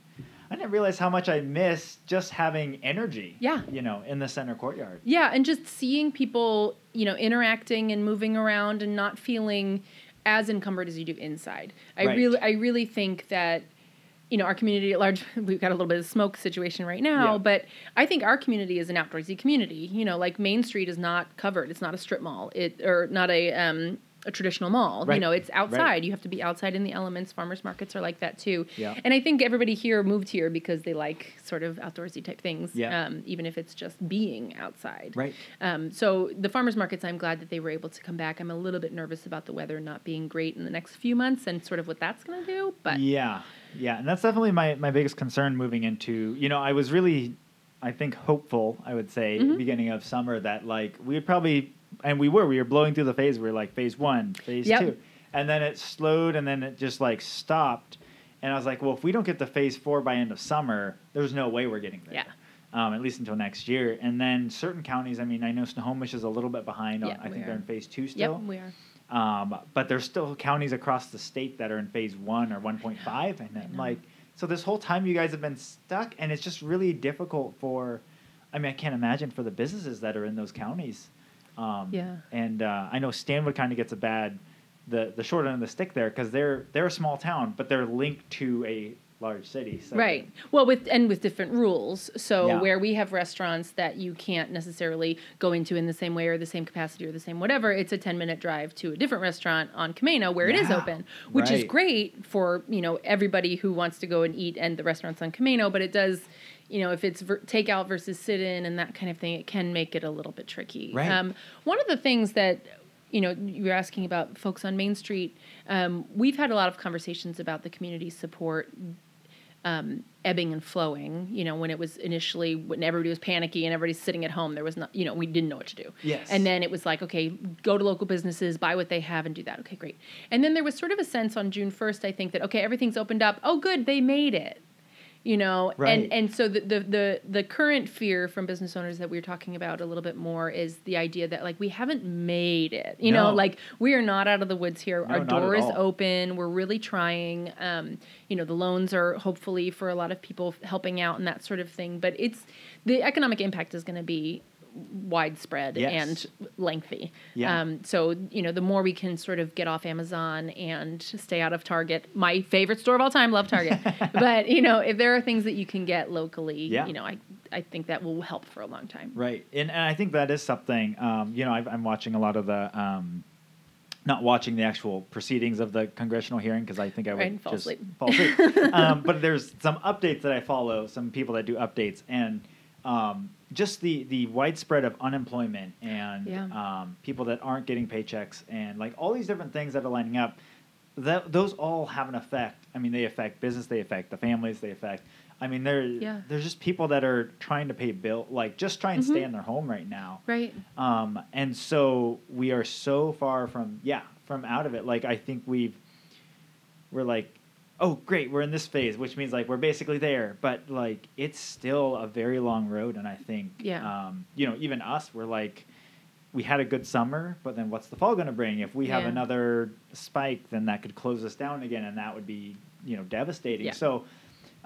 I didn't realize how much I missed just having energy, in the center courtyard. Yeah, and just seeing people, interacting and moving around and not feeling as encumbered as you do inside. I really think that, our community at large, we've got a little bit of smoke situation right now, but I think our community is an outdoorsy community. Main Street is not covered. It's not a strip mall, or not a traditional mall. Right. It's outside. Right. You have to be outside in the elements. Farmers markets are like that too. Yeah. And I think everybody here moved here because they like sort of outdoorsy type things, even if it's just being outside. Right. So the farmers markets, I'm glad that they were able to come back. I'm a little bit nervous about the weather not being great in the next few months and sort of what that's going to do. But yeah. And that's definitely my biggest concern moving into, I was really, I think, hopeful, I would say, beginning of summer that we would probably, and we were blowing through the phase. We were phase one, phase two. And then it slowed, and then it just stopped. And I was well, if we don't get the phase four by end of summer, there's no way we're getting there. Yeah. At least until next year. And then certain counties, I know Snohomish is a little bit behind. Yeah, I think they're in phase two still. Yep, we are. But there's still counties across the state that are in phase one or 1.5. And then so this whole time you guys have been stuck, and it's just really difficult for, I can't imagine for the businesses that are in those counties. And I know Stanwood kind of gets a bad, the short end of the stick there, because they're a small town, but they're linked to a large city. So. Right. Well, with different rules. So where we have restaurants that you can't necessarily go into in the same way or the same capacity or the same whatever, it's a 10-minute drive to a different restaurant on Camano where it is open, which is great for, everybody who wants to go and eat and the restaurants on Camano, but it does, if it's takeout versus sit-in and that kind of thing, it can make it a little bit tricky. Right. One of the things that, you were asking about folks on Main Street, we've had a lot of conversations about the community support ebbing and flowing, when it was initially, when everybody was panicky and everybody's sitting at home, there was not, we didn't know what to do. Yes. And then it was okay, go to local businesses, buy what they have and do that. Okay, great. And then there was sort of a sense on June 1st, I think that, okay, everything's opened up. Oh, good. They made it, Right. And so the current fear from business owners that we were talking about a little bit more is the idea that we haven't made it, we are not out of the woods here. No, our door is open. We're really trying, the loans are hopefully for a lot of people helping out and that sort of thing, but the economic impact is going to be widespread and lengthy. Yeah. The more we can sort of get off Amazon and stay out of Target, my favorite store of all time, love Target. But, if there are things that you can get locally, I think that will help for a long time. Right. And I think that is something, I'm watching a lot of the, not watching the actual proceedings of the congressional hearing, because I think I would fall asleep. But there's some updates that I follow, some people that do updates, and just the widespread of unemployment and people that aren't getting paychecks and all these different things that are lining up, those all have an effect. They affect business, they affect the families, they affect. There's just people that are trying to pay bill, just try and stay in their home right now. Right. And so we are so far from out of it. I think we're oh, great, we're in this phase, which means, we're basically there. But, it's still a very long road, and I think, even us, we're we had a good summer, but then what's the fall going to bring? If we have another spike, then that could close us down again, and that would be, devastating. Yeah. So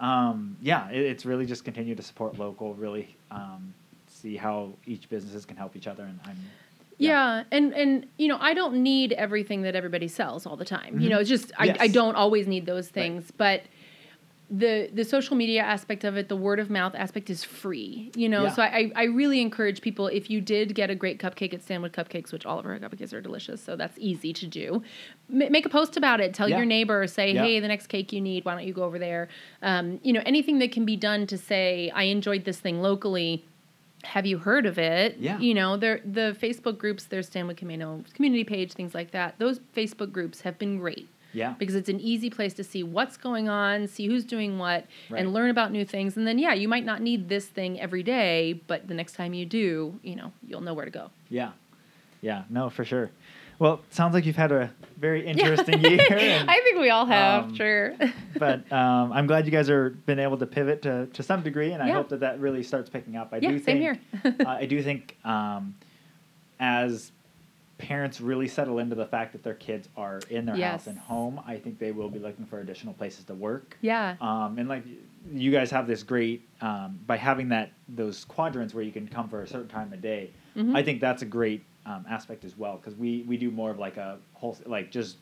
It's really just continue to support local, really see how each businesses can help each other. And And you know, I don't need everything that everybody sells all the time. Mm-hmm. You know, it's just, I don't always need those things, right. But the social media aspect of it, the word of mouth aspect is free, you know? Yeah. So I really encourage people, if you did get a great cupcake at Stanwood Cupcakes, which all of our cupcakes are delicious, so that's easy to do, make a post about it, tell your neighbor, say, hey, the next cake you need, why don't you go over there? You know, anything that can be done to say, I enjoyed this thing locally. Have you heard of it? Yeah. You know, the Facebook groups, there's Stanwood Camano community page, things like that. Those Facebook groups have been great. Yeah. Because it's an easy place to see what's going on, see who's doing what, and learn about new things. And then, you might not need this thing every day, but the next time you do, you know, you'll know where to go. Yeah. Yeah. No, for sure. Well, sounds like you've had a very interesting year. And, I think we all have, sure. But I'm glad you guys are been able to pivot to some degree, and I hope that really starts picking up. I do think, same here. I do think as parents really settle into the fact that their kids are in their house and home, I think they will be looking for additional places to work. Yeah. And like you guys have this great, by having those quadrants where you can come for a certain time of day, mm-hmm. I think that's a great aspect as well, because we do more of like a whole, like just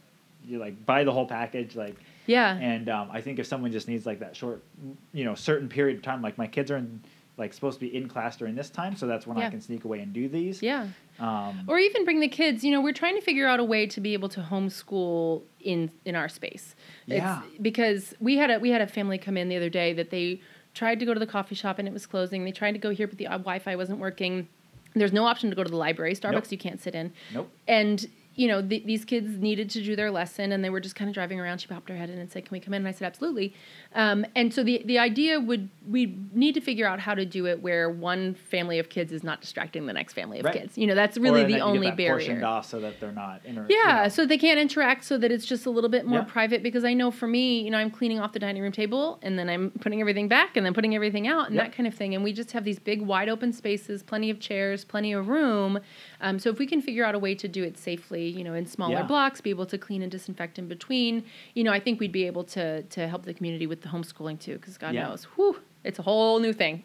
you like buy the whole package, like and I think if someone just needs like that short, you know, certain period of time, like my kids are in like supposed to be in class during this time, so that's when I can sneak away and do these or even bring the kids. You know, we're trying to figure out a way to be able to homeschool in our space. It's because we had a family come in the other day that they tried to go to the coffee shop and it was closing. They tried to go here, but the Wi-Fi wasn't working. There's no option to go to the library. Starbucks, you can't sit in. Nope. And, you know, these kids needed to do their lesson, and they were just kind of driving around. She popped her head in and said, can we come in? And I said, absolutely. And so the idea would, we need to figure out how to do it where one family of kids is not distracting the next family of kids. You know, that's really the only barrier. Or portioned off so that they're not interacting. Yeah, you know. So they can't interact, so that it's just a little bit more private, because I know for me, you know, I'm cleaning off the dining room table, and then I'm putting everything back, and then putting everything out, and that kind of thing. And we just have these big, wide open spaces, plenty of chairs, plenty of room. So if we can figure out a way to do it safely, you know, in smaller blocks, be able to clean and disinfect in between, you know, I think we'd be able to help the community with the homeschooling too, because God knows, whew, it's a whole new thing.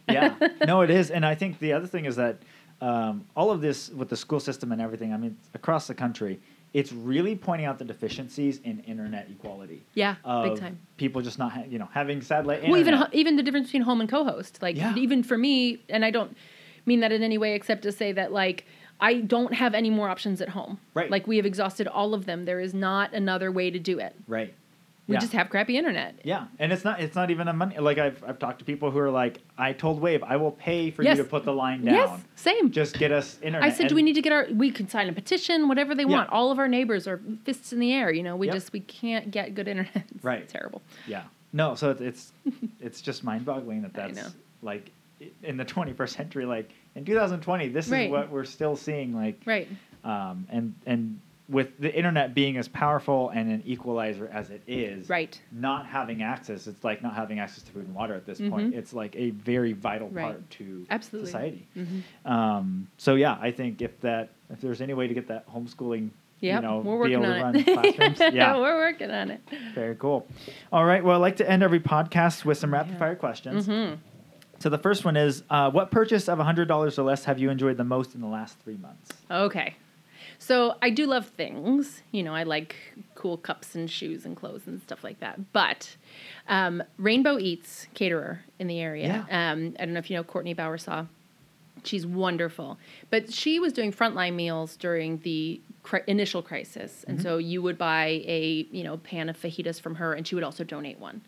No, it is. And I think the other thing is that all of this with the school system and everything, I mean, across the country, it's really pointing out the deficiencies in internet equality. Yeah, big time. People just not, you know, having satellite internet. Well, even the difference between home and co-host. Like, even for me, and I don't mean that in any way except to say that, like, I don't have any more options at home. Right. Like, we have exhausted all of them. There is not another way to do it. Right. We just have crappy internet. Yeah. And it's not even a money. Like, I've talked to people who are like, I told Wave, I will pay for you to put the line down. Yes, same. Just get us internet. I said, do we need to get we can sign a petition, whatever they want. All of our neighbors are fists in the air. You know, we can't get good internet. It's terrible. Yeah. No, so it's just mind boggling that's like in the 21st century, like, in 2020, this is what we're still seeing, like, and with the internet being as powerful and an equalizer as it is, not having access, it's like not having access to food and water at this point. It's like a very vital part to society. Mm-hmm. So I think if there's any way to get that homeschooling, you know, we're working on it. Classrooms. We're working on it. Very cool. All right. Well, I like to end every podcast with some rapid fire questions. Mm-hmm. So the first one is, what purchase of $100 or less have you enjoyed the most in the last 3 months? Okay. So I do love things. You know, I like cool cups and shoes and clothes and stuff like that. But Rainbow Eats, caterer in the area. Yeah. I don't know if you know Courtney Bowersaw. She's wonderful. But she was doing frontline meals during the initial crisis. And so you would buy a, you know, pan of fajitas from her, and she would also donate one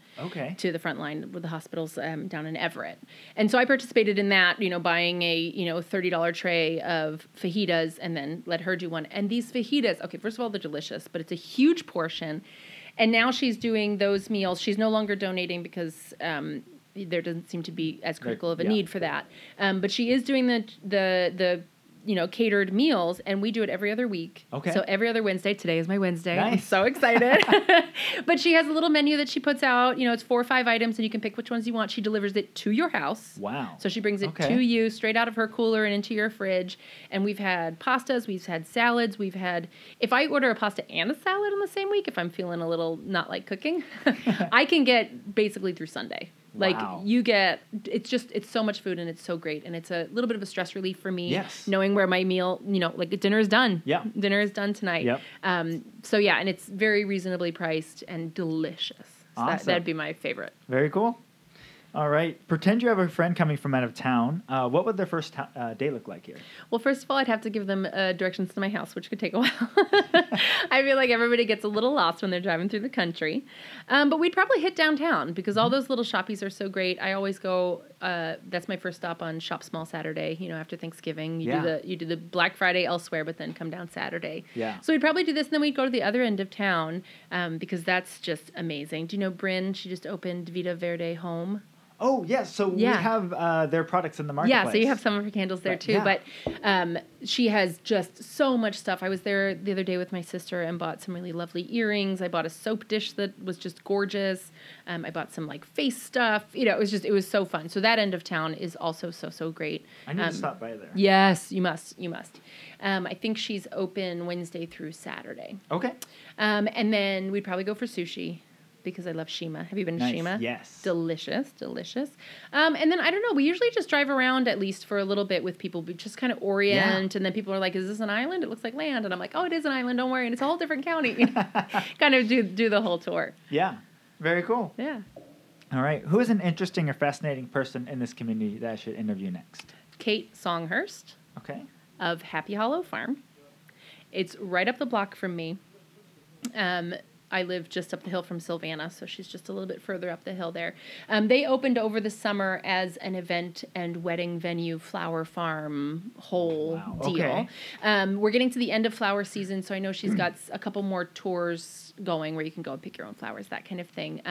to the front line with the hospitals down in Everett. And so I participated in that, you know, buying a, you know, $30 tray of fajitas and then let her do one. And these fajitas, okay, first of all, they're delicious, but it's a huge portion. And now she's doing those meals. She's no longer donating because, there doesn't seem to be as critical of a need for that. But she is doing the you know, catered meals, and we do it every other week. Okay. So every other Wednesday. Today is my Wednesday. Nice. I'm so excited. But she has a little menu that she puts out. You know, it's 4 or 5 items, and you can pick which ones you want. She delivers it to your house. Wow. So she brings it to you straight out of her cooler and into your fridge. And we've had pastas. We've had salads. We've had, if I order a pasta and a salad in the same week, if I'm feeling a little not like cooking, I can get basically through Sunday. Like you get, it's just, it's so much food and it's so great. And it's a little bit of a stress relief for me, knowing where my meal, you know, like dinner is done. Yeah. Dinner is done tonight. Yep. So yeah, and it's very reasonably priced and delicious. So awesome. That'd be my favorite. Very cool. All right. Pretend you have a friend coming from out of town. What would their first day look like here? Well, first of all, I'd have to give them directions to my house, which could take a while. I feel like everybody gets a little lost when they're driving through the country. But we'd probably hit downtown because all those little shoppies are so great. I always go, that's my first stop on Shop Small Saturday, you know, after Thanksgiving. You do the Black Friday elsewhere, but then come down Saturday. Yeah. So we'd probably do this, and then we'd go to the other end of town because that's just amazing. Do you know Bryn? She just opened Vita Verde Home. Oh, yes. So we have their products in the marketplace. Yeah, so you have some of her candles there, too. Yeah. But she has just so much stuff. I was there the other day with my sister and bought some really lovely earrings. I bought a soap dish that was just gorgeous. I bought some, like, face stuff. You know, it was so fun. So that end of town is also so, so great. I need to stop by there. Yes, you must. You must. I think she's open Wednesday through Saturday. Okay. And then we'd probably go for sushi. Because I love Shima. Have you been to Shima? Yes. Delicious, delicious. And then, I don't know, we usually just drive around at least for a little bit with people. We just kind of orient, and then people are like, is this an island? It looks like land. And I'm like, oh, it is an island, don't worry. And it's a whole different county. Kind of do the whole tour. Yeah, very cool. Yeah. All right, who is an interesting or fascinating person in this community that I should interview next? Kate Songhurst. Okay. Of Happy Hollow Farm. It's right up the block from me. I live just up the hill from Sylvana, so she's just a little bit further up the hill there. They opened over the summer as an event and wedding venue flower farm whole deal. Okay. We're getting to the end of flower season, so I know she's got a couple more tours going where you can go and pick your own flowers, that kind of thing.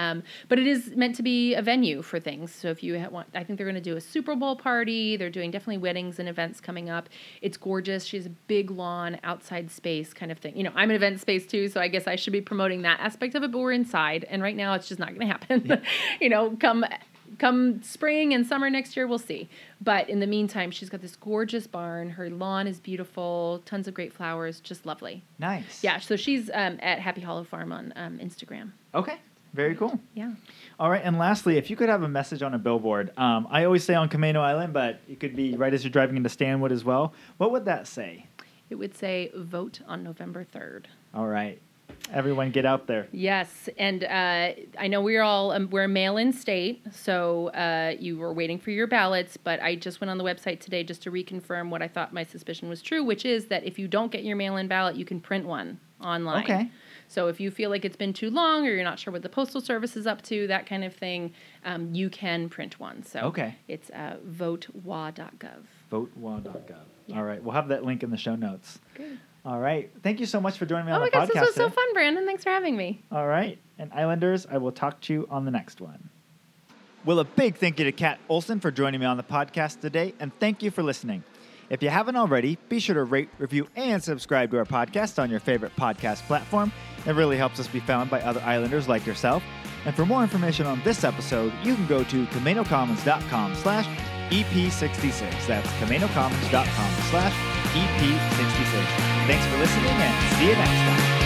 But it is meant to be a venue for things. So if you want, I think they're going to do a Super Bowl party. They're doing definitely weddings and events coming up. It's gorgeous. She has a big lawn, outside space kind of thing. You know, I'm an event space too, so I guess I should be promoting that aspect of it, but we're inside, and right now it's just not going to happen. Yeah. You know, come spring and summer next year, we'll see. But in the meantime, she's got this gorgeous barn. Her lawn is beautiful, tons of great flowers, just lovely. Nice. Yeah, so she's at Happy Hollow Farm on Instagram. Okay, very cool. Yeah. All right, and lastly, if you could have a message on a billboard, I always say on Camano Island, but it could be right as you're driving into Stanwood as well. What would that say? It would say, vote on November 3rd. All right. Everyone get out there. Yes. And I know we're a mail-in state, so you were waiting for your ballots, but I just went on the website today just to reconfirm what I thought my suspicion was true, which is that if you don't get your mail-in ballot, you can print one online. Okay. So if you feel like it's been too long or you're not sure what the Postal Service is up to, that kind of thing, you can print one. So it's votewa.gov. Votewa.gov. Yeah. All right. We'll have that link in the show notes. Good. All right. Thank you so much for joining me on the podcast. Oh my gosh, this was so fun, Brandon. Thanks for having me. All right. And Islanders, I will talk to you on the next one. Well, a big thank you to Kat Olson for joining me on the podcast today, and thank you for listening. If you haven't already, be sure to rate, review, and subscribe to our podcast on your favorite podcast platform. It really helps us be found by other Islanders like yourself. And for more information on this episode, you can go to CamanoCommons.com/EP66. That's CamanoCommons.com/EP66. Thanks for listening, and see you next time.